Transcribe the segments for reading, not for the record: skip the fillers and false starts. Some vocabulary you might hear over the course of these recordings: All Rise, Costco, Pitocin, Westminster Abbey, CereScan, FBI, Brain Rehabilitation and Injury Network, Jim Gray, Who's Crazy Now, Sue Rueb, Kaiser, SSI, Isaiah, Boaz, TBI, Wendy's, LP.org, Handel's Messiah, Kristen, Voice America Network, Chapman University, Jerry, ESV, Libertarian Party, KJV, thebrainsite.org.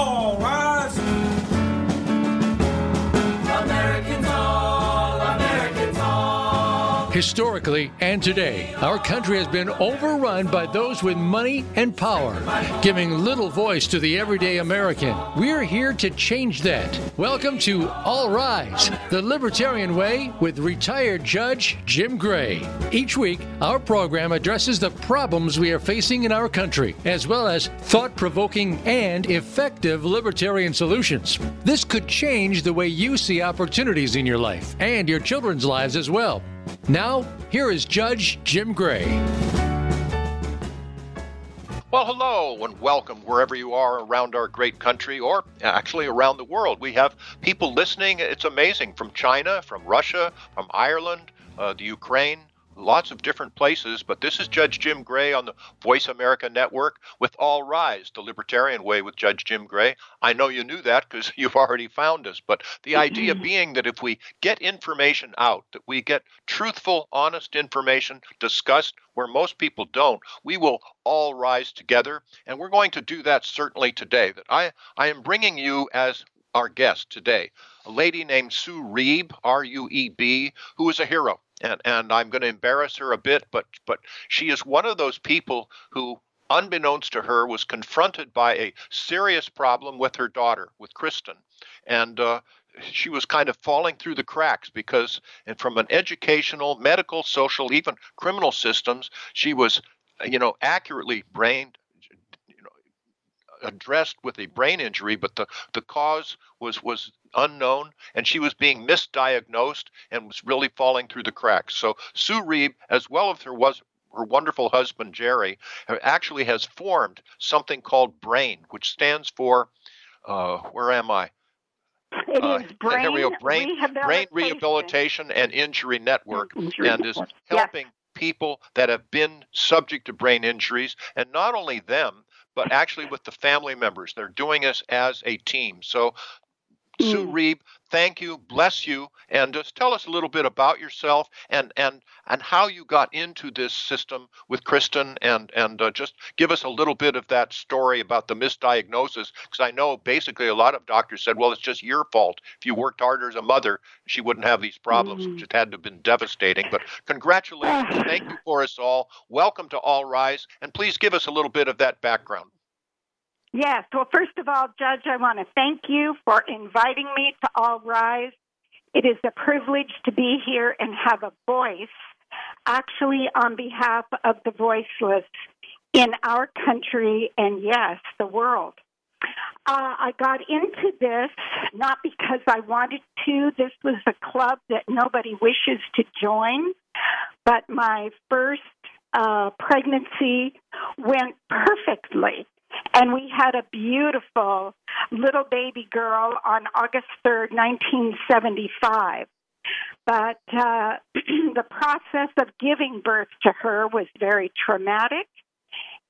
All rise. Americans all, Americans all. Historically and today, our country has been overrun by those with money and power, giving little voice to the everyday American. We're here to change that. Welcome to All Rise, the Libertarian Way with retired Judge Jim Gray. Each week, our program addresses the problems we are facing in our country, as well as thought-provoking and effective libertarian solutions. This could change the way you see opportunities in your life and your children's lives as well. Now, here is Judge Jim Gray. Well, hello and welcome wherever you are around our great country, or actually around the world. We have people listening. It's amazing, from China, from Russia, from Ireland, the Ukraine, lots of different places. But this is Judge Jim Gray on the Voice America Network with All Rise, the Libertarian Way with Judge Jim Gray. I know you knew that because you've already found us. But the idea being that if we get information out, that we get truthful, honest information discussed where most people don't, we will all rise together. And we're going to do that certainly today. That I am bringing you as our guest today a lady named Sue Rueb, R-U-E-B, who is a hero. And I'm going to embarrass her a bit, but she is one of those people who, unbeknownst to her, was confronted by a serious problem with her daughter, with Kristen. And she was kind of falling through the cracks because, and from an educational, medical, social, even criminal systems, she was, accurately addressed with a brain injury, but the cause was unknown, and she was being misdiagnosed and was really falling through the cracks. So Sue Rueb, as well as her wonderful husband, Jerry, actually has formed something called BRAIN, which stands for, It is Brain Rehabilitation and Injury Network, and is helping people that have been subject to brain injuries, and not only them, but actually with the family members. They're doing this as a team. So Sue Rueb, thank you, bless you, and just tell us a little bit about yourself and how you got into this system with Kristen, and just give us a little bit of that story about the misdiagnosis, because I know basically a lot of doctors said, well, it's just your fault. If you worked harder as a mother, she wouldn't have these problems, which it had to have been devastating. But congratulations, thank you for us all. Welcome to All Rise, and please give us a little bit of that background. Yes. Well, first of all, Judge, I want to thank you for inviting me to All Rise. It is a privilege to be here and have a voice, actually on behalf of the voiceless in our country and, yes, the world. I got into this not because I wanted to. This was a club that nobody wishes to join, but my first pregnancy went perfectly. And we had a beautiful little baby girl on August 3rd, 1975. But the process of giving birth to her was very traumatic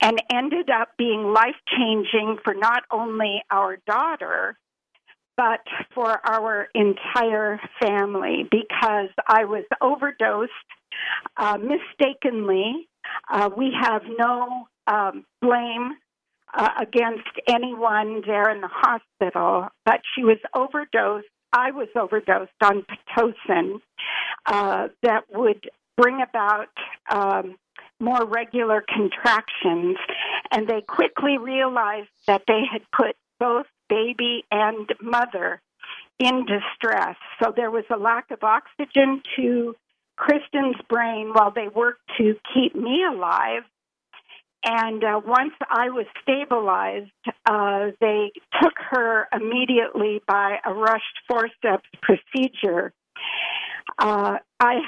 and ended up being life-changing for not only our daughter, but for our entire family, because I was overdosed mistakenly. We have no blame against anyone there in the hospital, but she was overdosed. I was overdosed on Pitocin that would bring about more regular contractions, and they quickly realized that they had put both baby and mother in distress. So there was a lack of oxygen to Kristen's brain while they worked to keep me alive. And once I was stabilized, they took her immediately by a rushed forceps procedure. I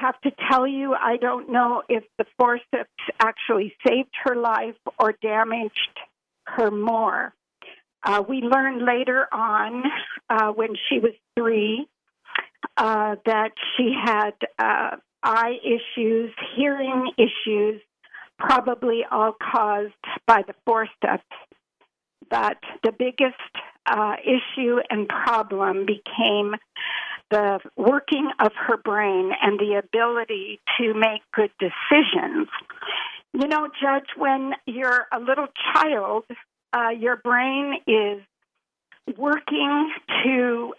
have to tell you, I don't know if the forceps actually saved her life or damaged her more. We learned later on, when she was 3, that she had eye issues, hearing issues, probably all caused by the forceps. But the biggest issue and problem became the working of her brain and the ability to make good decisions. You know, Judge, when you're a little child, your brain is working to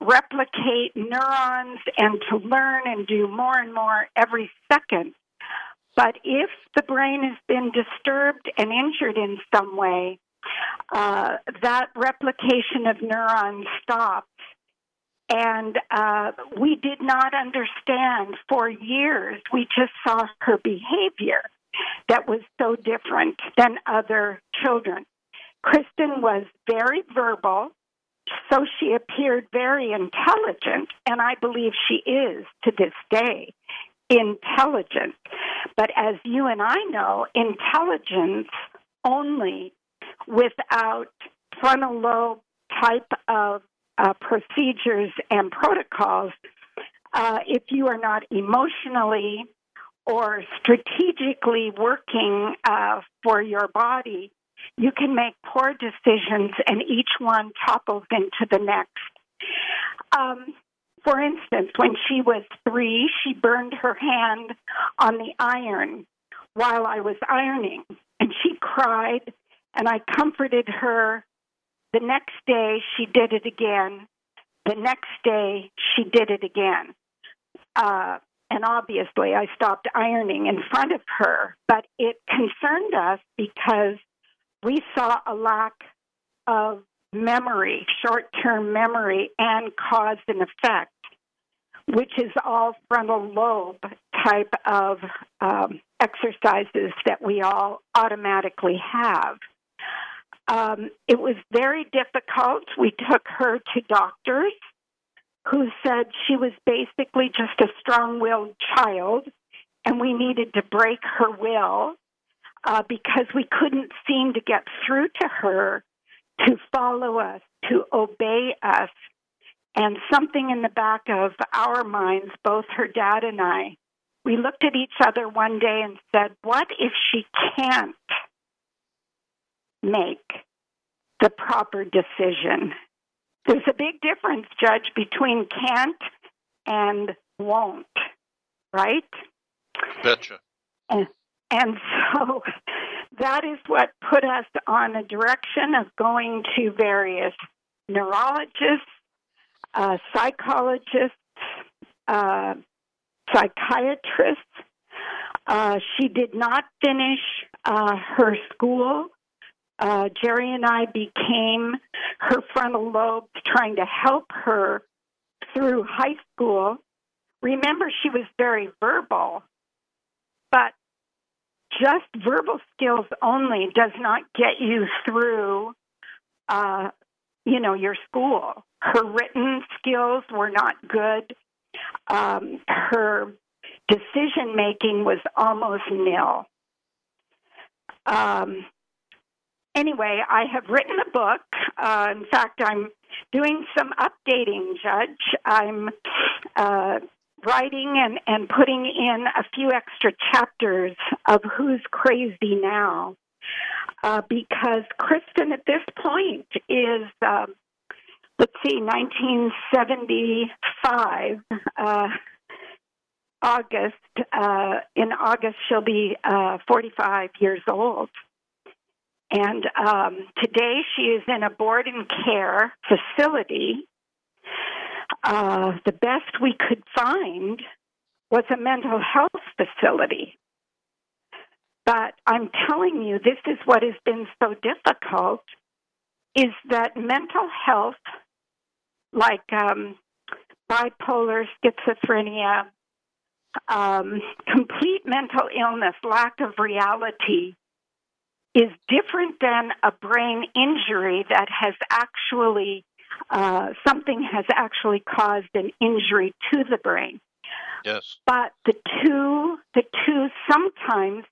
replicate neurons and to learn and do more and more every second. But if the brain has been disturbed and injured in some way, that replication of neurons stops. And we did not understand for years. We just saw her behavior that was so different than other children. Kristen was very verbal, so she appeared very intelligent, and I believe she is to this day intelligent. But as you and I know, intelligence only without frontal lobe type of procedures and protocols, if you are not emotionally or strategically working for your body, you can make poor decisions, and each one topples into the next. For instance, when she was 3, she burned her hand on the iron while I was ironing, and she cried, and I comforted her. The next day, she did it again. The next day, she did it again. And obviously, I stopped ironing in front of her, but it concerned us because we saw a lack of memory, short-term memory, and cause and effect, which is all frontal lobe type of exercises that we all automatically have. It was very difficult. We took her to doctors who said she was basically just a strong-willed child, and we needed to break her will. Because we couldn't seem to get through to her to follow us, to obey us. And something in the back of our minds, both her dad and I, we looked at each other one day and said, what if she can't make the proper decision? There's a big difference, Judge, between can't and won't, right? Betcha. And so that is what put us on a direction of going to various neurologists, psychologists, psychiatrists. She did not finish her school. Jerry and I became her frontal lobes trying to help her through high school. Remember, she was very verbal, but just verbal skills only does not get you through, your school. Her written skills were not good. Her decision-making was almost nil. Anyway, I have written a book. In fact, I'm doing some updating, Judge. I'm writing and putting in a few extra chapters of Who's Crazy Now, because Kristen at this point is, 1975, August. In August, she'll be 45 years old. And today she is in a board and care facility. The best we could find was a mental health facility. But I'm telling you, this is what has been so difficult, is that mental health, like bipolar, schizophrenia, complete mental illness, lack of reality, is different than a brain injury that has actually something has actually caused an injury to the brain. Yes. But the two sometimes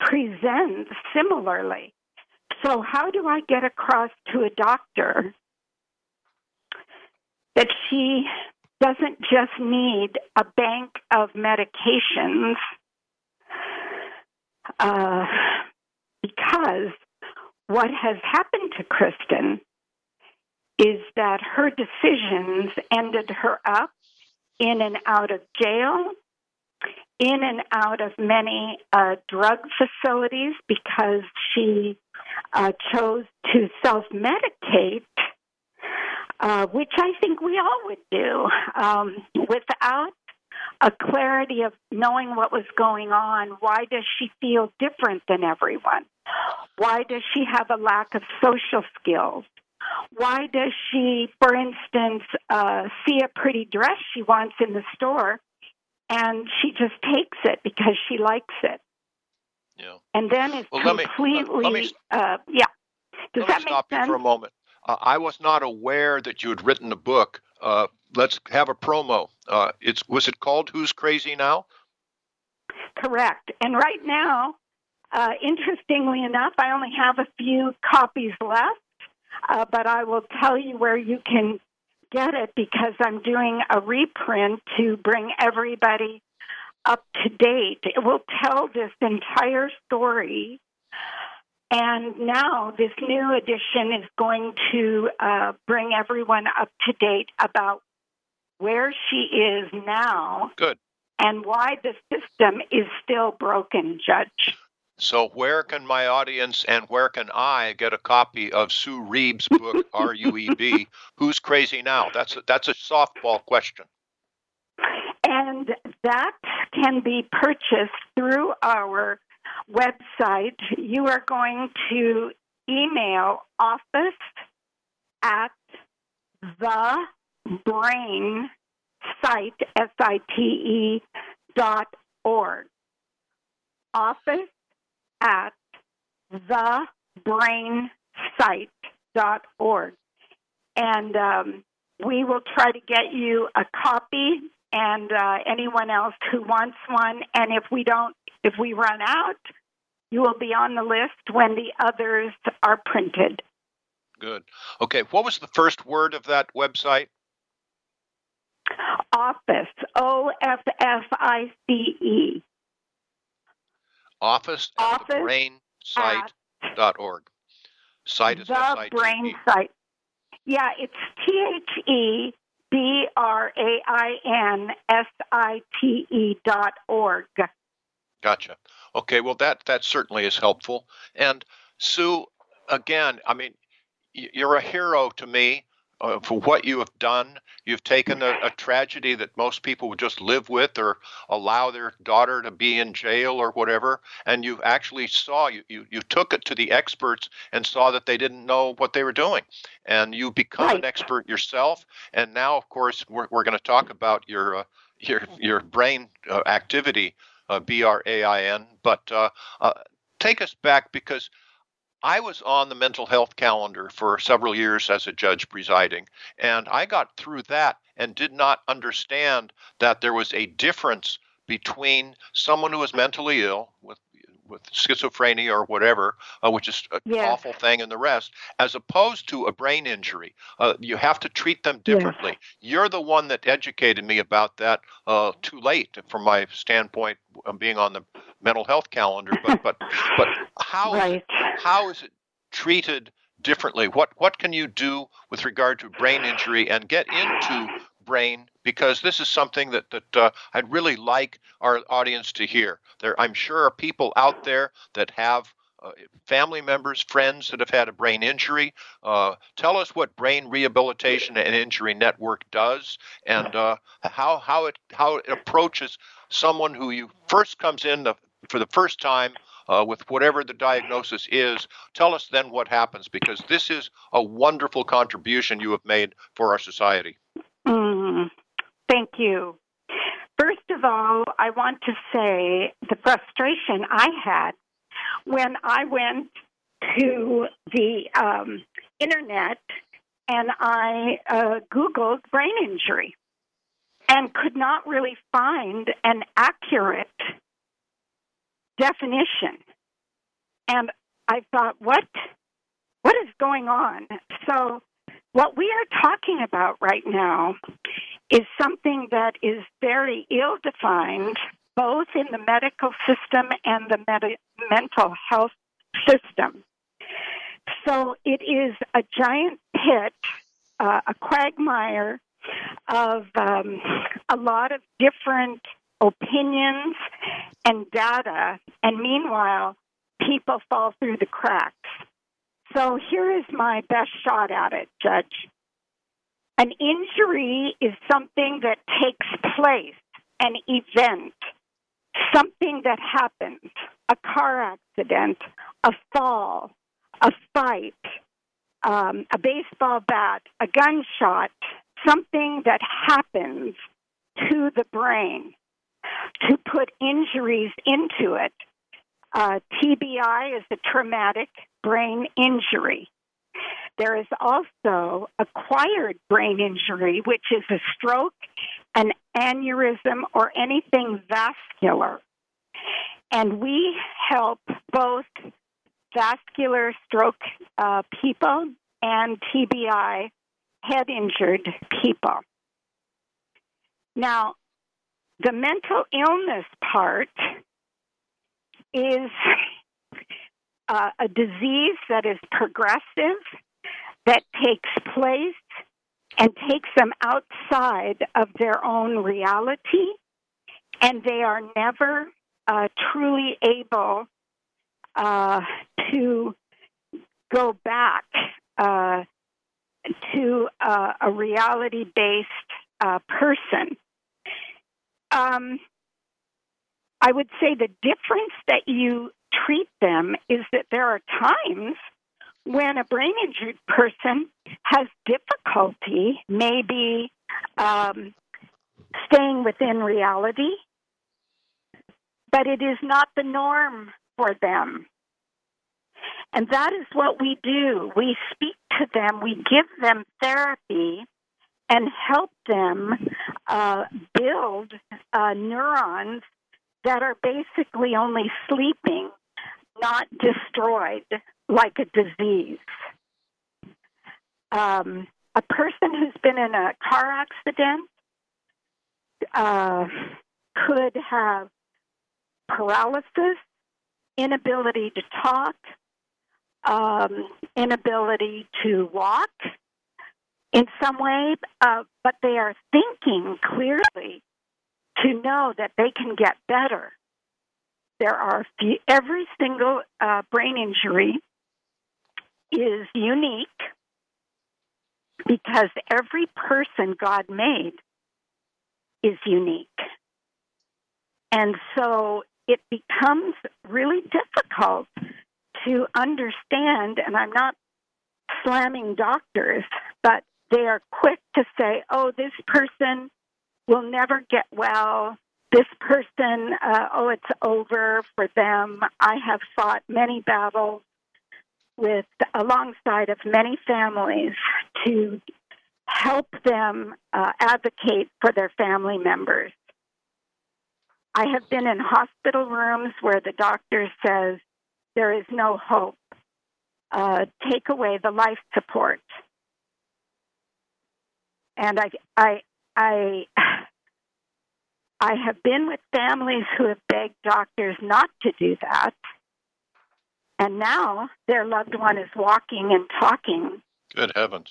present similarly. So how do I get across to a doctor that she doesn't just need a bank of medications, because what has happened to Kristen is that her decisions ended her up in and out of jail, in and out of many drug facilities because she chose to self-medicate which I think we all would do, without a clarity of knowing what was going on. Why does she feel different than everyone? Why does she have a lack of social skills? Why does she, for instance, see a pretty dress she wants in the store, and she just takes it because she likes it? Yeah. And then it's Let me stop you for a moment. I was not aware that you had written a book. Let's have a promo. Was it called Who's Crazy Now? Correct. And right now, interestingly enough, I only have a few copies left, but I will tell you where you can get it, because I'm doing a reprint to bring everybody up to date. It will tell this entire story. And now this new edition is going to bring everyone up to date about where she is now. Good. And why the system is still broken, Judge. So where can my audience and where can I get a copy of Sue Rueb's book, R-U-E-B, Who's Crazy Now? That's a softball question. And that can be purchased through our website. You are going to email office@thebrainsite.org. Office@thebrainsite.org. And we will try to get you a copy, and anyone else who wants one. And if we run out, you will be on the list when the others are printed. Good. Okay. What was the first word of that website? Office. OFFICE. Office@thebrainsite.org. Site is the brain site. Yeah, it's THEBRAINSITE.org. Gotcha. Okay, well, that certainly is helpful. And Sue, again, I mean, you're a hero to me for what you have done. You've taken a tragedy that most people would just live with or allow their daughter to be in jail or whatever, and you actually saw, you took it to the experts and saw that they didn't know what they were doing. And you become an expert yourself. And now, of course, we're going to talk about your brain activity, BRAIN, but take us back, because I was on the mental health calendar for several years as a judge presiding, and I got through that and did not understand that there was a difference between someone who is mentally ill with schizophrenia or whatever, which is an awful thing, and the rest, as opposed to a brain injury. You have to treat them differently. Yeah. You're the one that educated me about that too late from my standpoint, being on the mental health calendar. But how is it treated differently? What can you do with regard to brain injury and get into brain, because this is something that I'd really like our audience to hear. There, I'm sure, are people out there that have family members, friends that have had a brain injury. Tell us what Brain Rehabilitation and Injury Network does, and how it approaches someone who you first comes in for the first time with whatever the diagnosis is. Tell us then what happens, because this is a wonderful contribution you have made for our society. Thank you. First of all, I want to say the frustration I had when I went to the internet and I Googled brain injury and could not really find an accurate definition. And I thought, what is going on? So what we are talking about right now is something that is very ill-defined, both in the medical system and the mental health system. So it is a giant pit, a quagmire of a lot of different opinions and data, and meanwhile, people fall through the cracks. So here is my best shot at it, Judge. An injury is something that takes place, an event, something that happened, a car accident, a fall, a fight, a baseball bat, a gunshot, something that happens to the brain to put injuries into it. TBI is a traumatic brain injury. There is also acquired brain injury, which is a stroke, an aneurysm, or anything vascular. And we help both vascular stroke people and TBI, head-injured people. Now, the mental illness part is a disease that is progressive, that takes place and takes them outside of their own reality, and they are never truly able to go back to a reality-based person. I would say the difference that you treat them is that there are times when a brain-injured person has difficulty maybe staying within reality, but it is not the norm for them. And that is what we do. We speak to them. We give them therapy and help them build neurons that are basically only sleeping, not destroyed like a disease. A person who's been in a car accident could have paralysis, inability to talk, inability to walk in some way, but they are thinking clearly to know that they can get better. There are every single brain injury is unique because every person God made is unique. And so it becomes really difficult to understand, and I'm not slamming doctors, but they are quick to say, oh, this person will never get well. This person, oh, it's over for them. I have fought many battles with, alongside of many families to help them advocate for their family members. I have been in hospital rooms where the doctor says, there is no hope. Take away the life support. And I have been with families who have begged doctors not to do that, and now their loved one is walking and talking. Good heavens.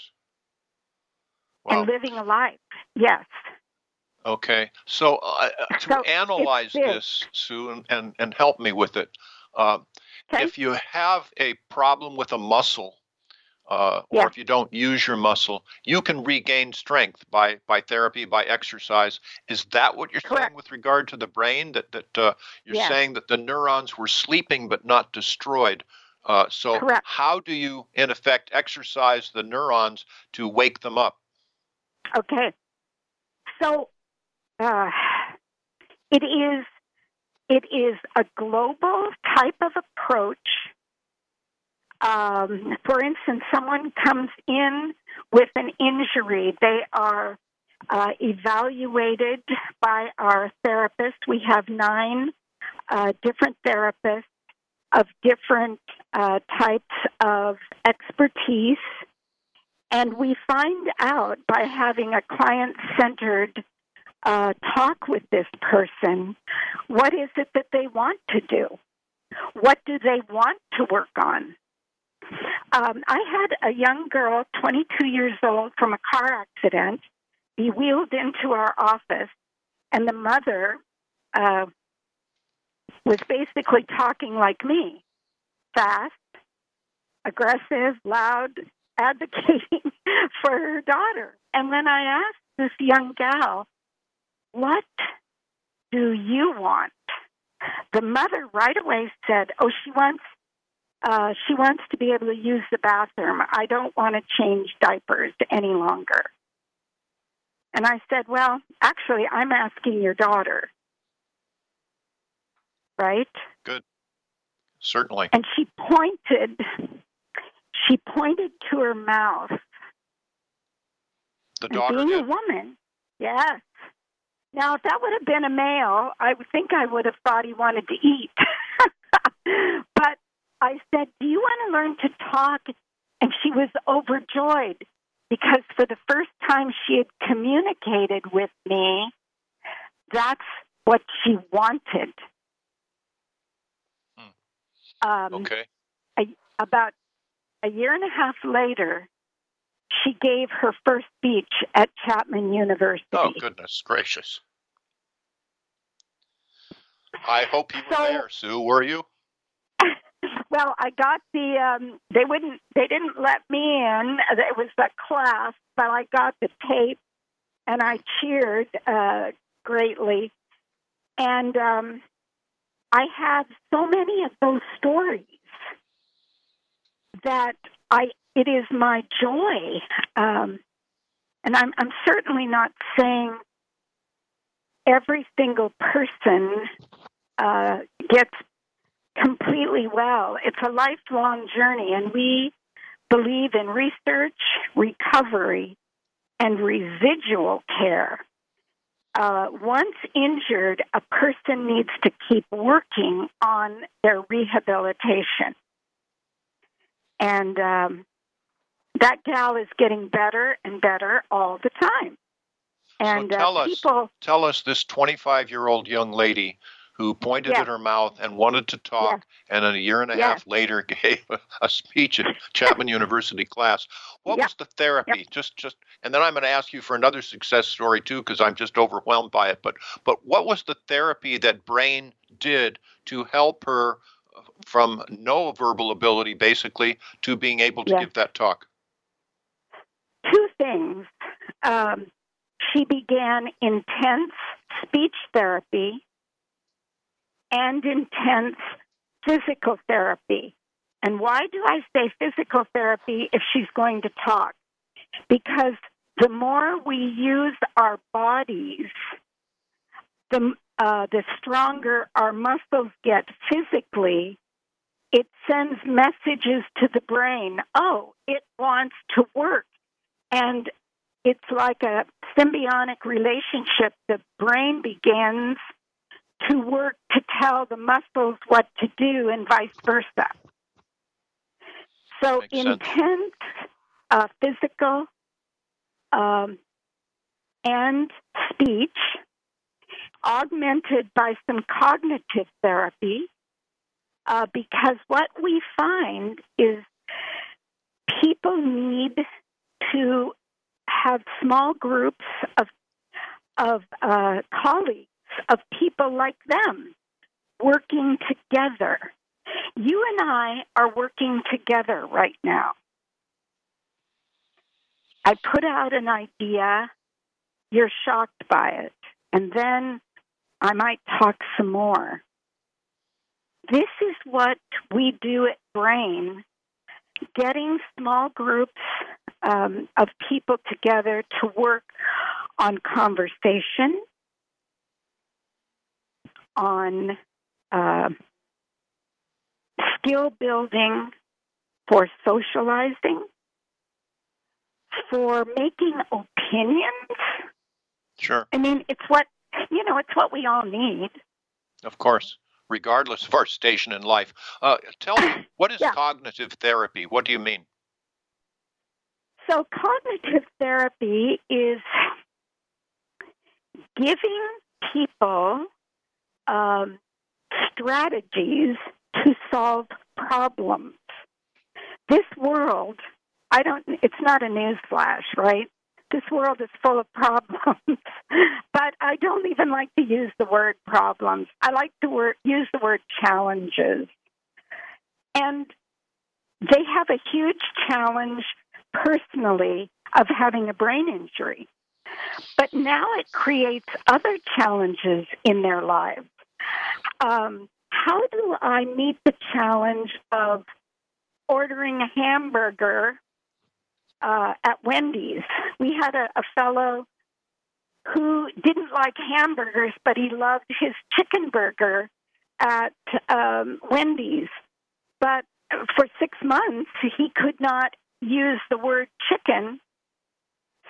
Wow. And living a life, yes. Okay, so to analyze this, Sue, and help me with it, okay. If you have a problem with a muscle, or if you don't use your muscle, you can regain strength by therapy, by exercise. Is that what you're saying with regard to the brain, that you're saying that the neurons were sleeping but not destroyed? So how do you, in effect, exercise the neurons to wake them up? Okay. So it is a global type of approach. For instance, someone comes in with an injury. They are evaluated by our therapist. We have 9 different therapists of different types of expertise. And we find out by having a client-centered talk with this person, what is it that they want to do? What do they want to work on? I had a young girl, 22 years old, from a car accident, be wheeled into our office, and the mother was basically talking like me, fast, aggressive, loud, advocating for her daughter. And when I asked this young gal, what do you want? The mother right away said, oh, she wants to be able to use the bathroom. I don't want to change diapers any longer. And I said, well, actually, I'm asking your daughter. Right? Good. Certainly. And she pointed to her mouth. The daughter and being did. A woman, yes. Now, if that would have been a male, I think I would have thought he wanted to eat. But I said, do you want to learn to talk? And she was overjoyed because for the first time she had communicated with me, that's what she wanted. Hmm. Okay. About a year and a half later, she gave her first speech at Chapman University. Oh, goodness gracious. I hope you were there, Sue. Were you? Well, I got the, they didn't let me in. It was the class, but I got the tape, and I cheered greatly. And I have so many of those stories that it is my joy, and I'm certainly not saying every single person gets completely well. It's a lifelong journey, and we believe in research, recovery, and residual care. Once injured, a person needs to keep working on their rehabilitation. And that gal is getting better and better all the time. And so tell us this 25-year-old young lady who pointed yes. at her mouth and wanted to talk, yes. and a year and a yes. half later gave a speech at Chapman University class. What yep. was the therapy? Yep. Just, and then I'm going to ask you for another success story too, because I'm just overwhelmed by it. But what was the therapy that Brain did to help her? From no verbal ability, basically, to being able to yes. give that talk? Two things. She began intense speech therapy and intense physical therapy. And why do I say physical therapy if she's going to talk? Because the more we use our bodies, the stronger our muscles get physically, it sends messages to the brain. Oh, it wants to work. And it's like a symbiotic relationship. The brain begins to work to tell the muscles what to do and vice versa. So intense physical and speech, augmented by some cognitive therapy, because what we find is people need to have small groups of colleagues, of people like them, working together. You and I are working together right now. I put out an idea. You're shocked by it. And then I might talk some more. This is what we do at Brain, getting small groups of people together to work on conversation, on skill building for socializing, for making opinions. Sure. I mean, it's what we all need. Of course, regardless of our station in life. Tell me, what is yeah. cognitive therapy? What do you mean? So cognitive therapy is giving people strategies to solve problems. This world, it's not a newsflash, right? This world is full of problems, but I don't even like to use the word problems. I like to use the word challenges. And they have a huge challenge personally. of having a brain injury. But now it creates other challenges in their lives. How do I meet the challenge of ordering a hamburger at Wendy's? We had a fellow who didn't like hamburgers, but he loved his chicken burger at Wendy's. But for 6 months, he could not use the word chicken,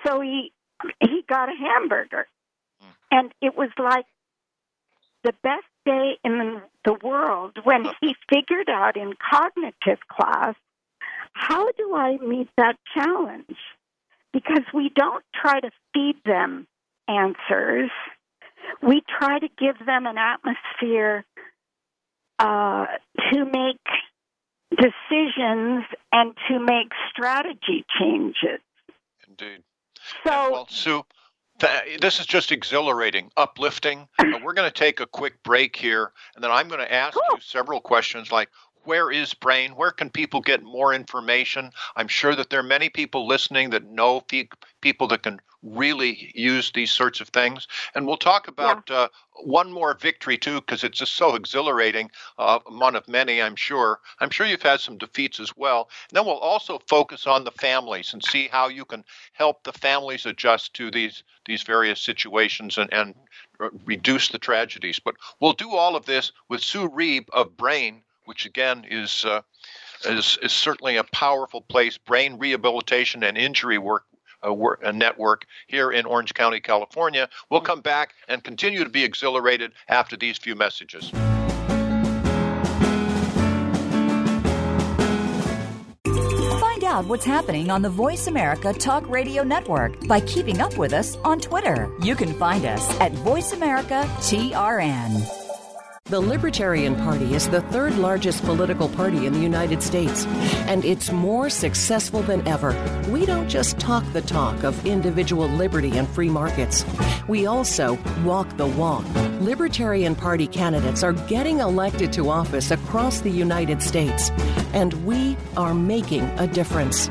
so he got a hamburger. And it was like the best day in the world when he figured out in cognitive class, how do I meet that challenge? Because we don't try to feed them answers. We try to give them an atmosphere to make decisions and to make strategy changes. Indeed. So, well, Sue, this is just exhilarating, uplifting. We're going to take a quick break here, and then I'm going to ask you several questions like, where is Brain? Where can people get more information? I'm sure that there are many people listening that know people that can really use these sorts of things. And we'll talk about one more victory, too, because it's just so exhilarating, one of many, I'm sure. I'm sure you've had some defeats as well. And then we'll also focus on the families and see how you can help the families adjust to these various situations and reduce the tragedies. But we'll do all of this with Sue Rueb of Brain, which again is certainly a powerful place, Brain Rehabilitation and Injury Network here in Orange County, California. We'll come back and continue to be exhilarated after these few messages. Find out what's happening on the Voice America Talk Radio Network by keeping up with us on Twitter. You can find us at VoiceAmericaTRN. The Libertarian Party is the third largest political party in the United States, and it's more successful than ever. We don't just talk the talk of individual liberty and free markets. We also walk the walk. Libertarian Party candidates are getting elected to office across the United States, and we are making a difference.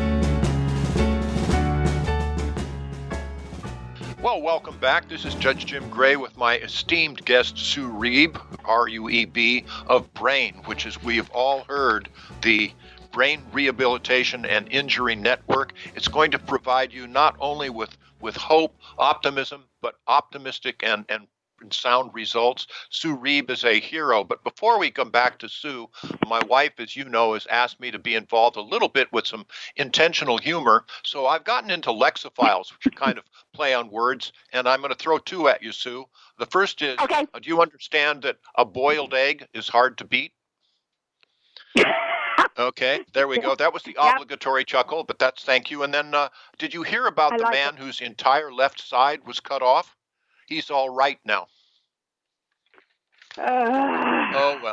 Well, welcome back. This is Judge Jim Gray with my esteemed guest, Sue Rueb, R-U-E-B, of Brain, which is, we have all heard, the Brain Rehabilitation and Injury Network. It's going to provide you not only with hope, optimism, but optimistic and sound results. Sue Rueb is a hero. But before we come back to Sue, my wife, as you know, has asked me to be involved a little bit with some intentional humor. So I've gotten into lexophiles, which are kind of play on words. And I'm going to throw two at you, Sue. The first is, okay, do you understand that a boiled egg is hard to beat? Okay, there we go. That was the obligatory chuckle, but that's thank you. And then did you hear about the man whose entire left side was cut off? He's all right now. That's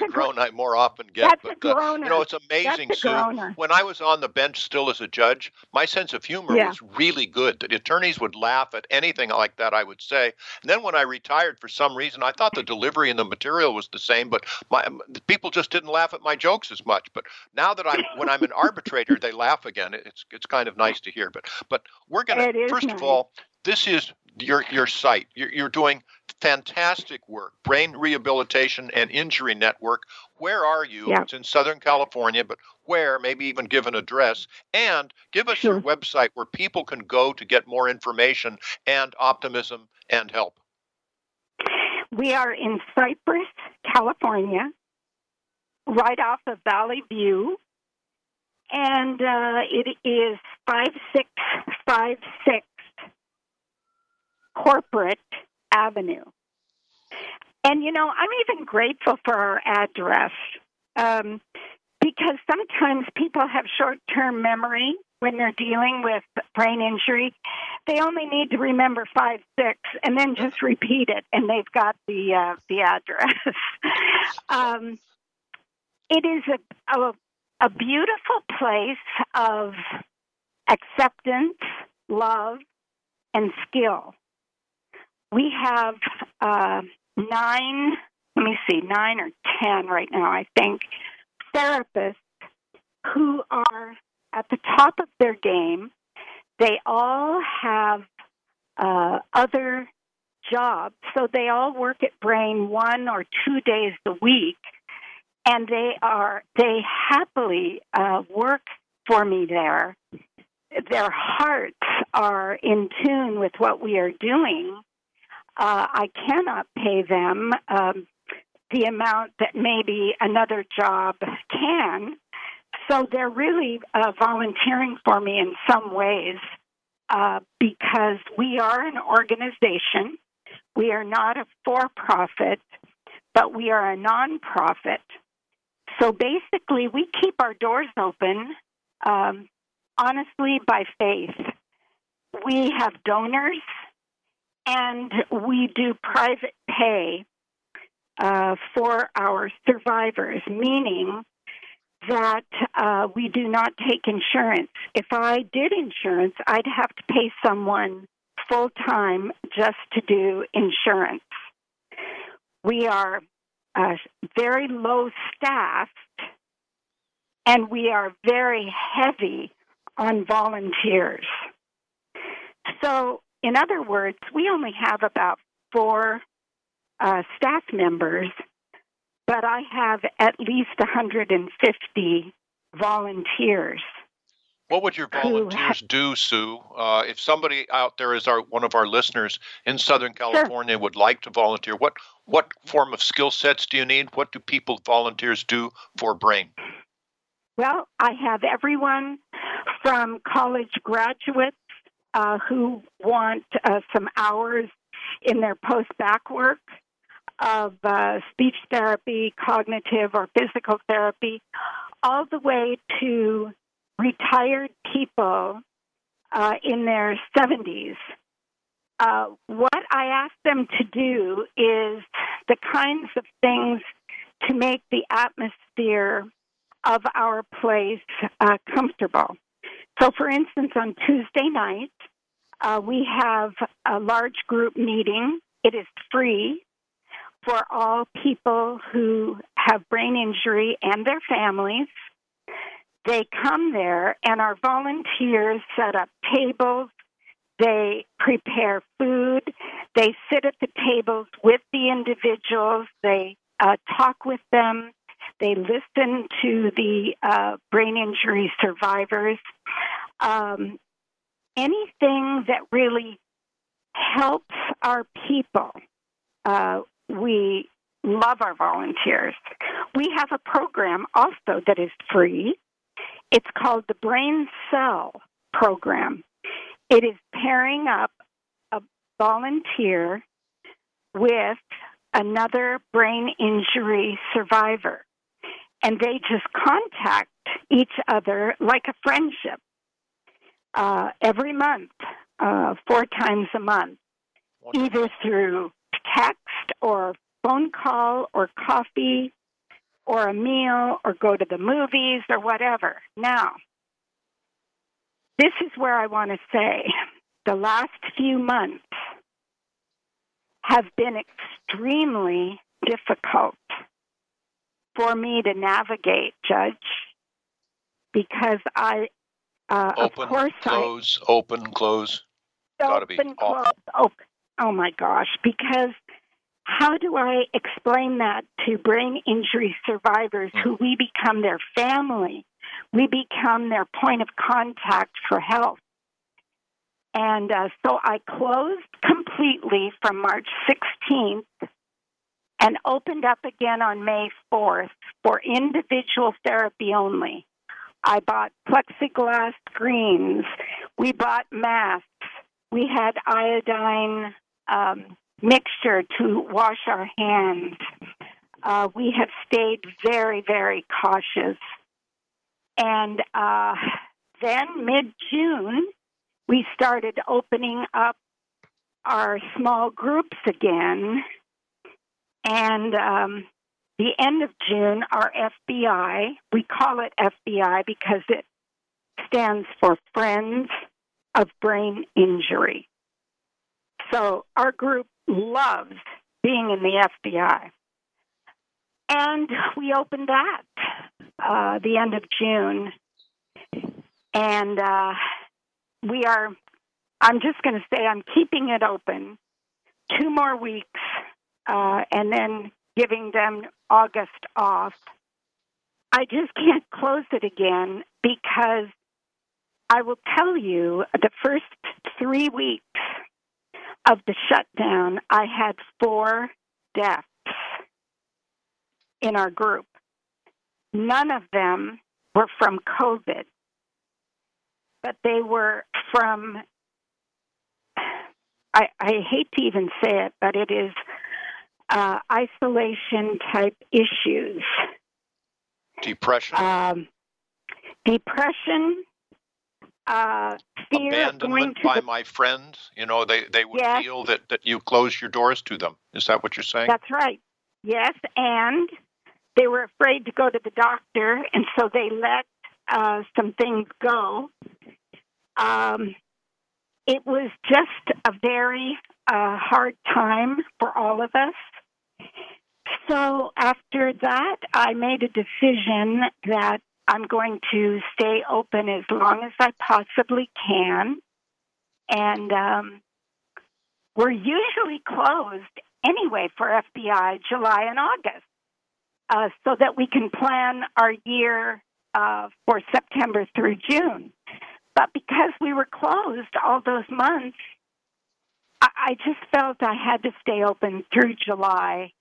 a groan I more often get. That's a groaner. It's amazing, Sue. When I was on the bench still as a judge, my sense of humor was really good. The attorneys would laugh at anything like that I would say. And then when I retired, for some reason, I thought the delivery and the material was the same, but people just didn't laugh at my jokes as much. But now that when I'm an arbitrator, they laugh again. It's kind of nice to hear. But we're going to, first of all, this is your site. You're doing fantastic work, Brain Rehabilitation and Injury Network. Where are you? Yeah. It's in Southern California, but where? Maybe even give an address. And give us your website where people can go to get more information and optimism and help. We are in Cypress, California, right off of Valley View. And it is 5656 Corporate Avenue. And, you know, I'm even grateful for our address because sometimes people have short-term memory when they're dealing with brain injury. They only need to remember 56 and then just repeat it, and they've got the address. It is a beautiful place of acceptance, love, and skill. We have 9 or 10 right now, I think, therapists who are at the top of their game. They all have other jobs, so they all work at Brain 1 or 2 days a week, and they happily work for me there. Their hearts are in tune with what we are doing. I cannot pay them the amount that maybe another job can. So they're really volunteering for me in some ways because we are an organization. We are not a for-profit, but we are a non-profit. So basically, we keep our doors open, honestly, by faith. We have donors, and we do private pay for our survivors, meaning that we do not take insurance. If I did insurance, I'd have to pay someone full-time just to do insurance. We are very low-staffed, and we are very heavy on volunteers. So, in other words, we only have about 4 staff members, but I have at least 150 volunteers. What would your volunteers do, Sue? If somebody out there is one of our listeners in Southern California would like to volunteer, what form of skill sets do you need? What do volunteers do for Brain? Well, I have everyone from college graduates who want some hours in their post-bac work of speech therapy, cognitive or physical therapy, all the way to retired people in their 70s. What I ask them to do is the kinds of things to make the atmosphere of our place comfortable. So, for instance, on Tuesday night, we have a large group meeting. It is free for all people who have brain injury and their families. They come there, and our volunteers set up tables. They prepare food. They sit at the tables with the individuals. They talk with them. They listen to the brain injury survivors. Anything that really helps our people, we love our volunteers. We have a program also that is free. It's called the Brain Cell Program. It is pairing up a volunteer with another brain injury survivor, and they just contact each other like a friendship every month, 4 times a month, either through text or phone call or coffee or a meal or go to the movies or whatever. Now, this is where I want to say the last few months have been extremely difficult for me to navigate, Judge, because I, open, of course, close, open, close. Gotta be open, close, open. Oh my gosh! Because How do I explain that to brain injury survivors who we become their family? We become their point of contact for health. And so I closed completely from March 16th and opened up again on May 4th for individual therapy only. I bought plexiglass screens. We bought masks. We had iodine mixture to wash our hands. We have stayed very, very cautious. And then mid-June, we started opening up our small groups again. And the end of June, our FBI, we call it FBI because it stands for Friends of Brain Injury. So our group loves being in the FBI. And we opened that the end of June. And I'm just going to say I'm keeping it open 2 more weeks and then giving them August off. I just can't close it again because I will tell you the first 3 weeks of the shutdown, I had 4 deaths in our group. None of them were from COVID, but they were from, I hate to even say it, but it is isolation-type issues. Depression. Depression. Fear abandonment by my friends. You know, they would feel that you close your doors to them. Is that what you're saying? That's right. Yes, and they were afraid to go to the doctor, and so they let some things go. It was just a very hard time for all of us. So after that, I made a decision that I'm going to stay open as long as I possibly can. And we're usually closed anyway for FBI, July and August, so that we can plan our year for September through June. But because we were closed all those months, I just felt I had to stay open through July.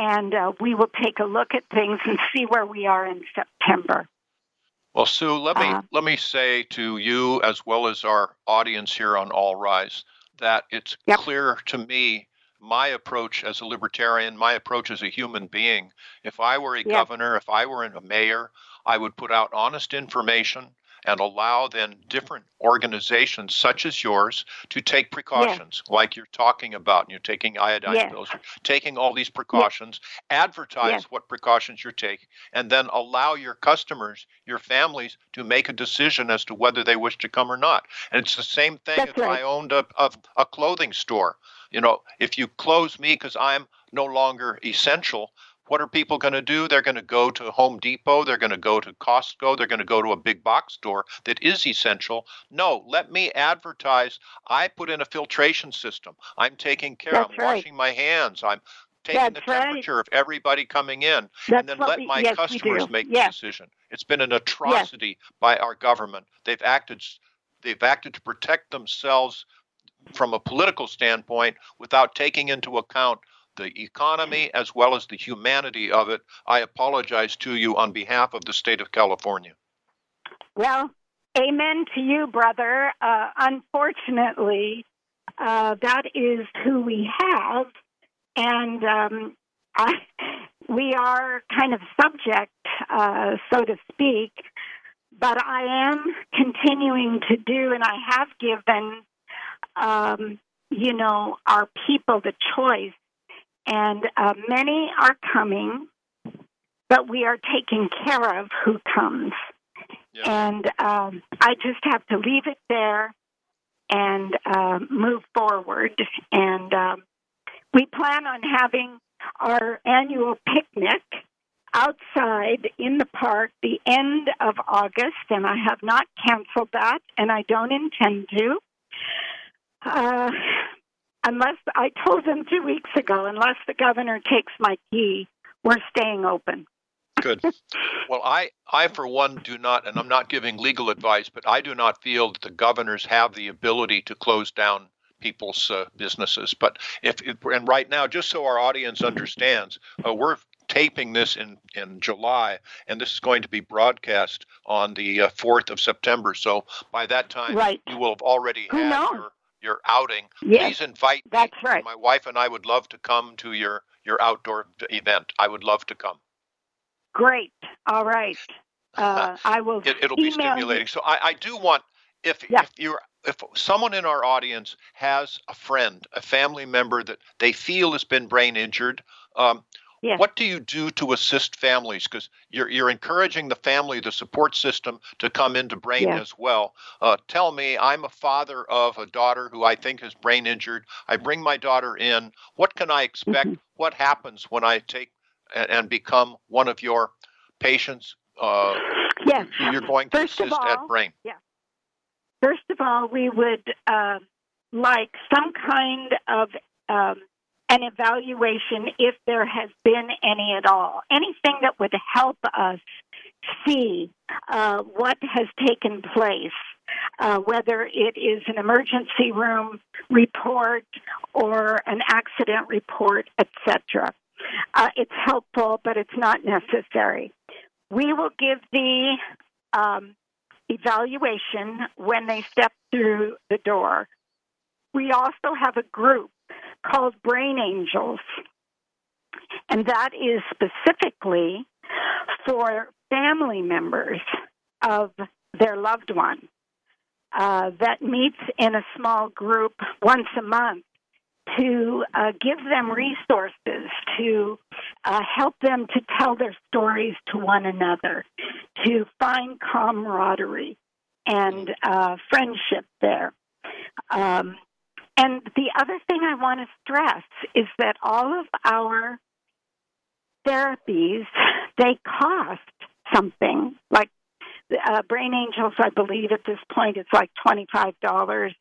And we will take a look at things and see where we are in September. Well, Sue, let me say to you as well as our audience here on All Rise that it's clear to me my approach as a libertarian, my approach as a human being. If I were a governor, if I were a mayor, I would put out honest information and allow then different organizations such as yours to take precautions like you're talking about. And you're taking iodine pills, you're taking all these precautions, advertise what precautions you're taking, and then allow your customers, your families, to make a decision as to whether they wish to come or not. And it's the same thing I owned a clothing store. You know, if you close me because I'm no longer essential, what are people going to do? They're going to go to Home Depot. They're going to go to Costco. They're going to go to a big box store that is essential. No, let me advertise. I put in a filtration system. I'm taking care. I'm washing my hands. I'm taking the temperature of everybody coming in. And then let my customers make the decision. It's been an atrocity by our government. They've acted to protect themselves from a political standpoint without taking into account the economy as well as the humanity of it. I apologize to you on behalf of the state of California. Well, amen to you, brother. Unfortunately, that is who we have, and we are kind of subject, so to speak, but I am continuing to do, and I have given, our people the choice. And many are coming, but we are taking care of who comes. Yeah. And I just have to leave it there and move forward. And we plan on having our annual picnic outside in the park the end of August, and I have not canceled that, and I don't intend to. unless I told them 2 weeks ago, unless the governor takes my key, we're staying open. Good. Well, I, for one, do not, and I'm not giving legal advice, but I do not feel that the governors have the ability to close down people's businesses. But and right now, just so our audience understands, we're taping this in July, and this is going to be broadcast on the 4th of September. So by that time, right, you will have already had your outing. Yes. Please invite me. Right. My wife and I would love to come to your outdoor event. I would love to come. Great. All right. I will. It'll be stimulating. You. So I do want, if someone in our audience has a friend, a family member that they feel has been brain injured, what do you do to assist families? Because you're encouraging the family, the support system, to come into brain as well. Tell me, I'm a father of a daughter who I think is brain injured. I bring my daughter in. What can I expect? Mm-hmm. What happens when I take and become one of your patients who you're going to assist at Brain? Yeah. First of all, we would like some kind of an evaluation if there has been any at all. Anything that would help us see what has taken place, whether it is an emergency room report or an accident report, etc. It's helpful, but it's not necessary. We will give the evaluation when they step through the door. We also have a group called Brain Angels, and that is specifically for family members of their loved one that meets in a small group once a month to give them resources, to help them to tell their stories to one another, to find camaraderie and friendship there. And the other thing I want to stress is that all of our therapies, they cost something. Like Brain Angels, I believe at this point it's like $25.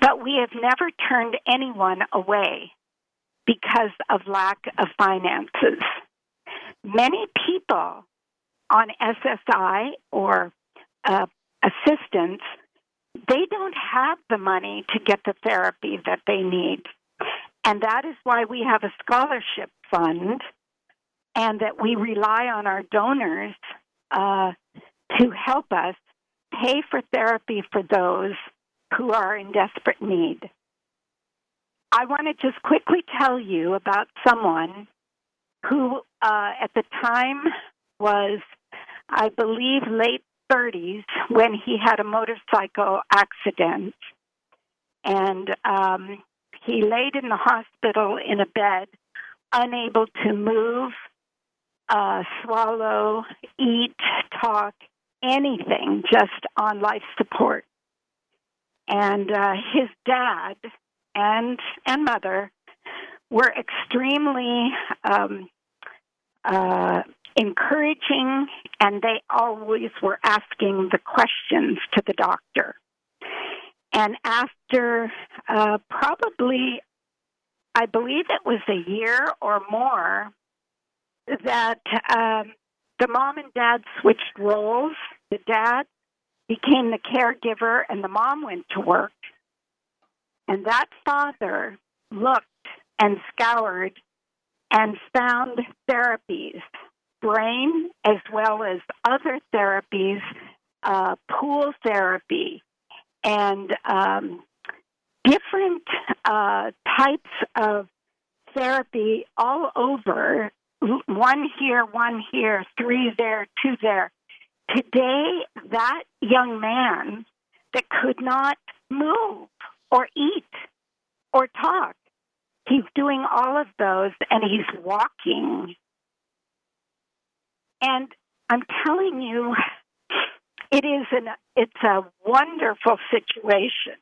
But we have never turned anyone away because of lack of finances. Many people on SSI or assistance, they don't have the money to get the therapy that they need. And that is why we have a scholarship fund and that we rely on our donors to help us pay for therapy for those who are in desperate need. I want to just quickly tell you about someone who at the time was, I believe, late 30s when he had a motorcycle accident. And he laid in the hospital in a bed, unable to move, swallow, eat, talk, anything, just on life support. And his dad and mother were extremely encouraging, and they always were asking the questions to the doctor. And after probably, I believe it was a year or more, that the mom and dad switched roles. The dad became the caregiver, and the mom went to work. And that father looked and scoured and found therapies, brain as well as other therapies, pool therapy, and different types of therapy all over, one here, three there, two there. Today, that young man that could not move or eat or talk, he's doing all of those, and he's walking. And I'm telling you, it's a wonderful situation.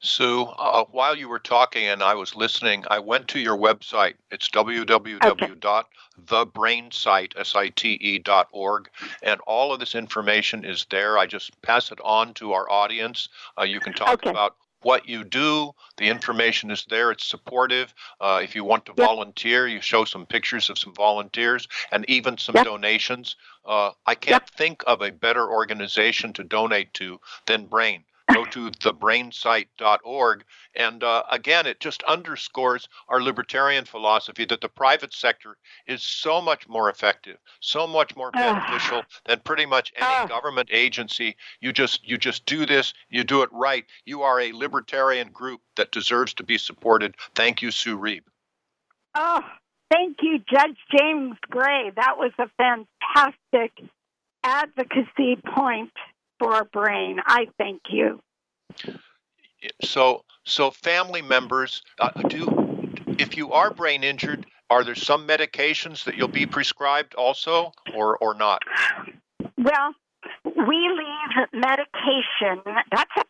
Sue, while you were talking and I was listening, I went to your website. It's www.thebrainsite.org, and all of this information is there. I just pass it on to our audience. You can talk about what you do. The information is there. It's supportive. If you want to volunteer, you show some pictures of some volunteers and even some donations. I can't think of a better organization to donate to than Brain. Go to thebrainsite.org. And again, it just underscores our libertarian philosophy that the private sector is so much more effective, so much more beneficial than pretty much any government agency. You just do this. You do it right. You are a libertarian group that deserves to be supported. Thank you, Sue Rueb. Oh, thank you, Judge James Gray. That was a fantastic advocacy point for our Brain. I thank you. So family members, if you are brain injured, are there some medications that you'll be prescribed also, or not? Well, we leave medication. That's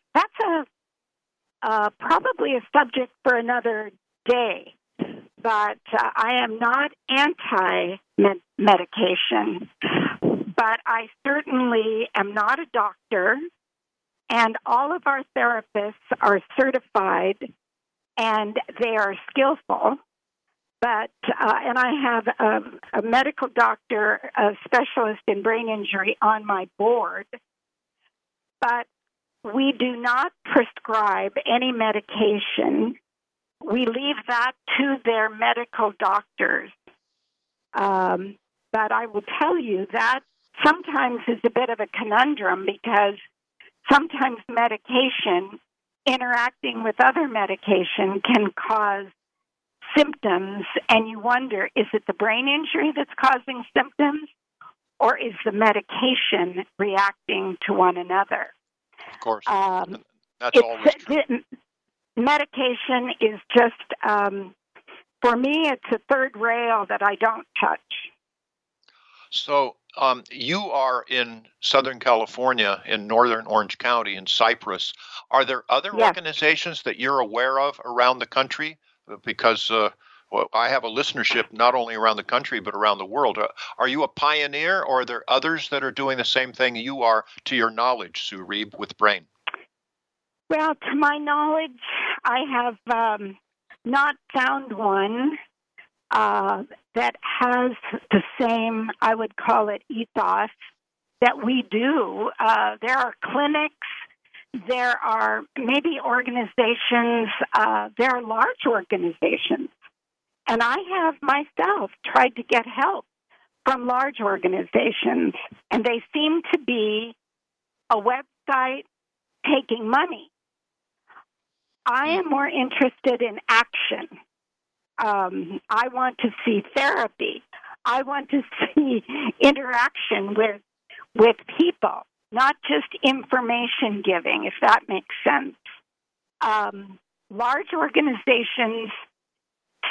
probably a subject for another day. But I am not anti-medication. But I certainly am not a doctor, and all of our therapists are certified, and they are skillful. But and I have a medical doctor, a specialist in brain injury, on my board. But we do not prescribe any medication. We leave that to their medical doctors. But I will tell you that sometimes it's a bit of a conundrum, because sometimes medication interacting with other medication can cause symptoms, and you wonder, is it the brain injury that's causing symptoms, or is the medication reacting to one another? Of course. That's always true. Medication is just, for me, it's a third rail that I don't touch. So you are in Southern California, in Northern Orange County, in Cypress. Are there other organizations that you're aware of around the country? Because I have a listenership not only around the country but around the world. Are you a pioneer, or are there others that are doing the same thing you are, to your knowledge, Sue Rueb, with Brain? Well, to my knowledge, I have not found one that has the same, I would call it, ethos that we do. There are clinics. There are maybe organizations. There are large organizations. And I have myself tried to get help from large organizations, and they seem to be a website taking money. I am more interested in action. I want to see therapy. I want to see interaction with people, not just information giving, if that makes sense. Large organizations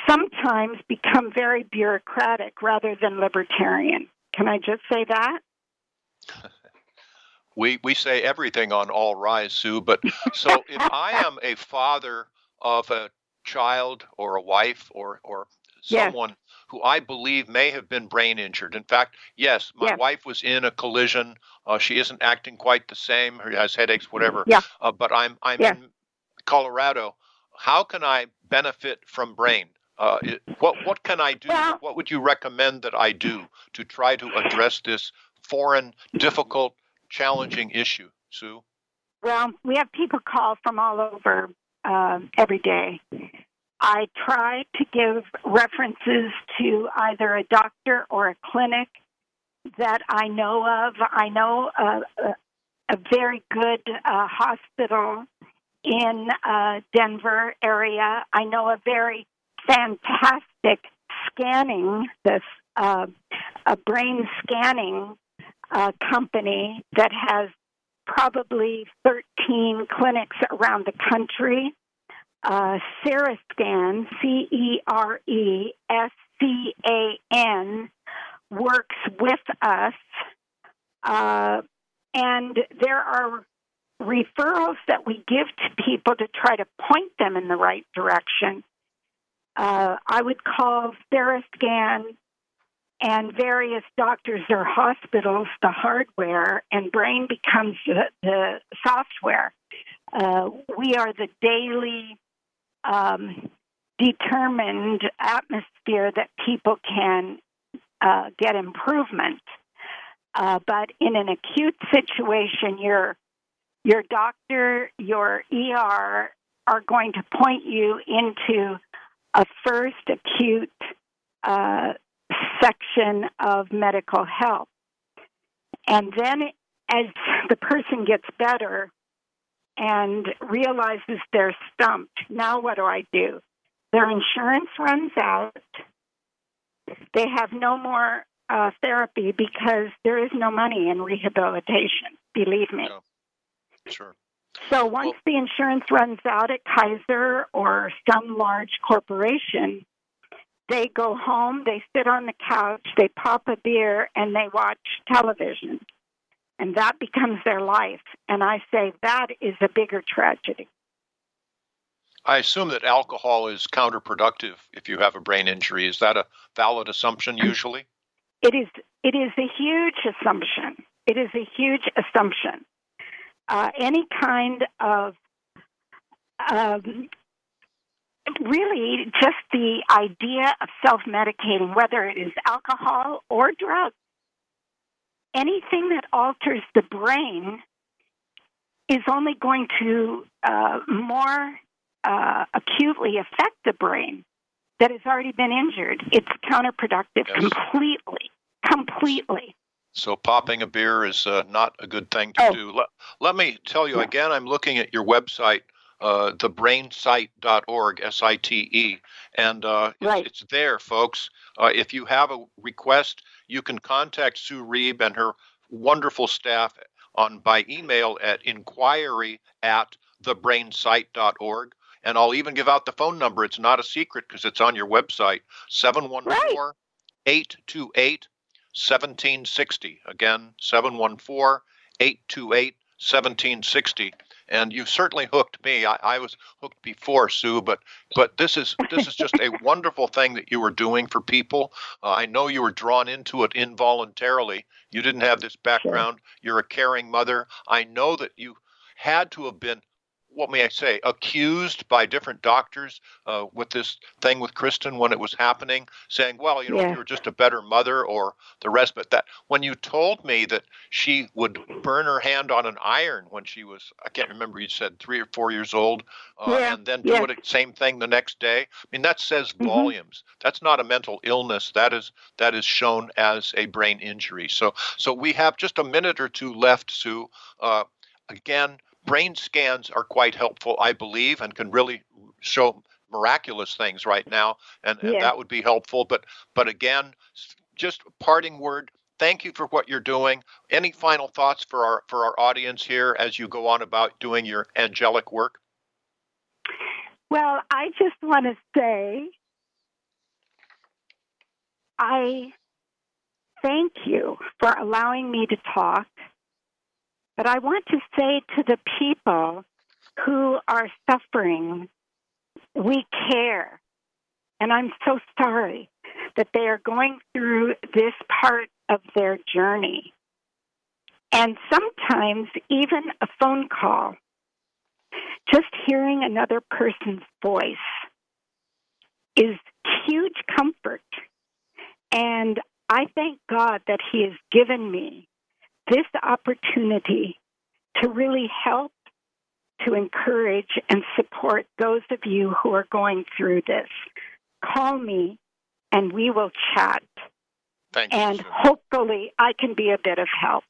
sometimes become very bureaucratic rather than libertarian. Can I just say that? We say everything on All Rise, Sue, but so if I am a father of a child or a wife or someone who I believe may have been brain injured. In fact, yes, my wife was in a collision. She isn't acting quite the same. She has headaches, whatever. Yeah. But I'm in Colorado. How can I benefit from Brain? What can I do? Well, what would you recommend that I do to try to address this foreign, difficult, challenging issue, Sue? Well, we have people call from all over every day. I try to give references to either a doctor or a clinic that I know of. I know a very good hospital in Denver area. I know a very fantastic scanning, a brain scanning company that has probably 13 clinics around the country. CereScan, CereScan, works with us. And there are referrals that we give to people to try to point them in the right direction, I would call CereScan and various doctors or hospitals the hardware, and brain becomes the software. We are the daily determined atmosphere that people can get improvement. But in an acute situation, your doctor, your ER are going to point you into a first acute section of medical help. And then as the person gets better and realizes they're stumped, now what do I do? Their insurance runs out. They have no more therapy because there is no money in rehabilitation, believe me. No. Sure. So once the insurance runs out at Kaiser or some large corporation, they go home, they sit on the couch, they pop a beer, and they watch television. And that becomes their life. And I say that is a bigger tragedy. I assume that alcohol is counterproductive if you have a brain injury. Is that a valid assumption usually? It is a huge assumption. It is a huge assumption. Any kind of, really just the idea of self-medicating, whether it is alcohol or drugs, anything that alters the brain is only going to more acutely affect the brain that has already been injured. It's counterproductive completely. So popping a beer is not a good thing to do. Let me tell you again, I'm looking at your website, thebrainsite.org, S-I-T-E, and it's there, folks. If you have a request, you can contact Sue Rueb and her wonderful staff by email at inquiry@thebrainsite.org. And I'll even give out the phone number. It's not a secret because it's on your website, 714-828-1760. Again, 714-828-1760. And you certainly hooked me. I was hooked before, Sue, but this is just a wonderful thing that you were doing for people. I know you were drawn into it involuntarily. You didn't have this background. Sure. You're a caring mother. I know that you had to have been, what may I say, accused by different doctors with this thing with Kristen when it was happening, saying, well, you know, you were just a better mother or the rest. But that when you told me that she would burn her hand on an iron when she was, I can't remember, you said 3 or 4 years old, and then do the same thing the next day. I mean, that says volumes. That's not a mental illness. That is shown as a brain injury. So we have just a minute or two left, Sue. Again, brain scans are quite helpful, I believe, and can really show miraculous things right now, and that would be helpful. But again, just a parting word, thank you for what you're doing. Any final thoughts for our audience here as you go on about doing your angelic work? Well, I just want to say I thank you for allowing me to talk. But I want to say to the people who are suffering, we care. And I'm so sorry that they are going through this part of their journey. And sometimes even a phone call, just hearing another person's voice is huge comfort. And I thank God that He has given me this opportunity to really help, to encourage, and support those of you who are going through this. Call me, and we will chat. Thank you. And hopefully I can be a bit of help.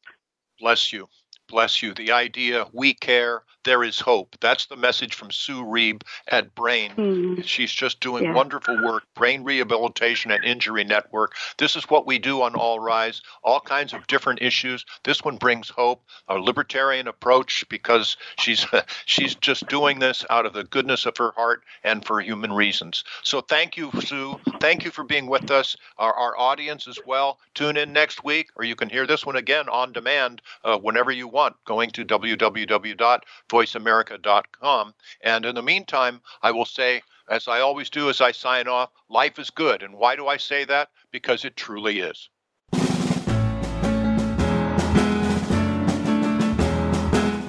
Bless you. Bless you. The idea, we care, there is hope. That's the message from Sue Rueb at Brain. She's just doing wonderful work, Brain Rehabilitation and Injury Network. This is what we do on All Rise, all kinds of different issues. This one brings hope, a libertarian approach, because she's just doing this out of the goodness of her heart and for human reasons. So thank you, Sue. Thank you for being with us, our audience as well. Tune in next week, or you can hear this one again on demand whenever you want. want, going to www.voiceamerica.com. And in the meantime, I will say, as I always do as I sign off, life is good. And why do I say that? Because it truly is.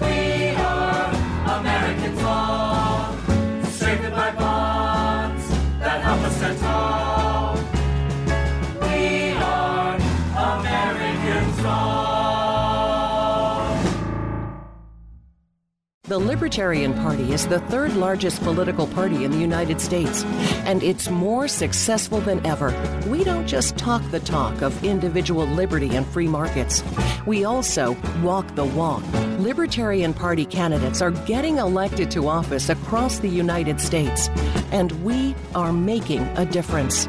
We are Americans all. Strengthen my bonds that help us stand tall. The Libertarian Party is the third largest political party in the United States, and it's more successful than ever. We don't just talk the talk of individual liberty and free markets. We also walk the walk. Libertarian Party candidates are getting elected to office across the United States, and we are making a difference.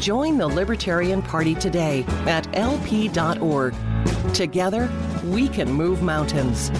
Join the Libertarian Party today at LP.org. Together, we can move mountains.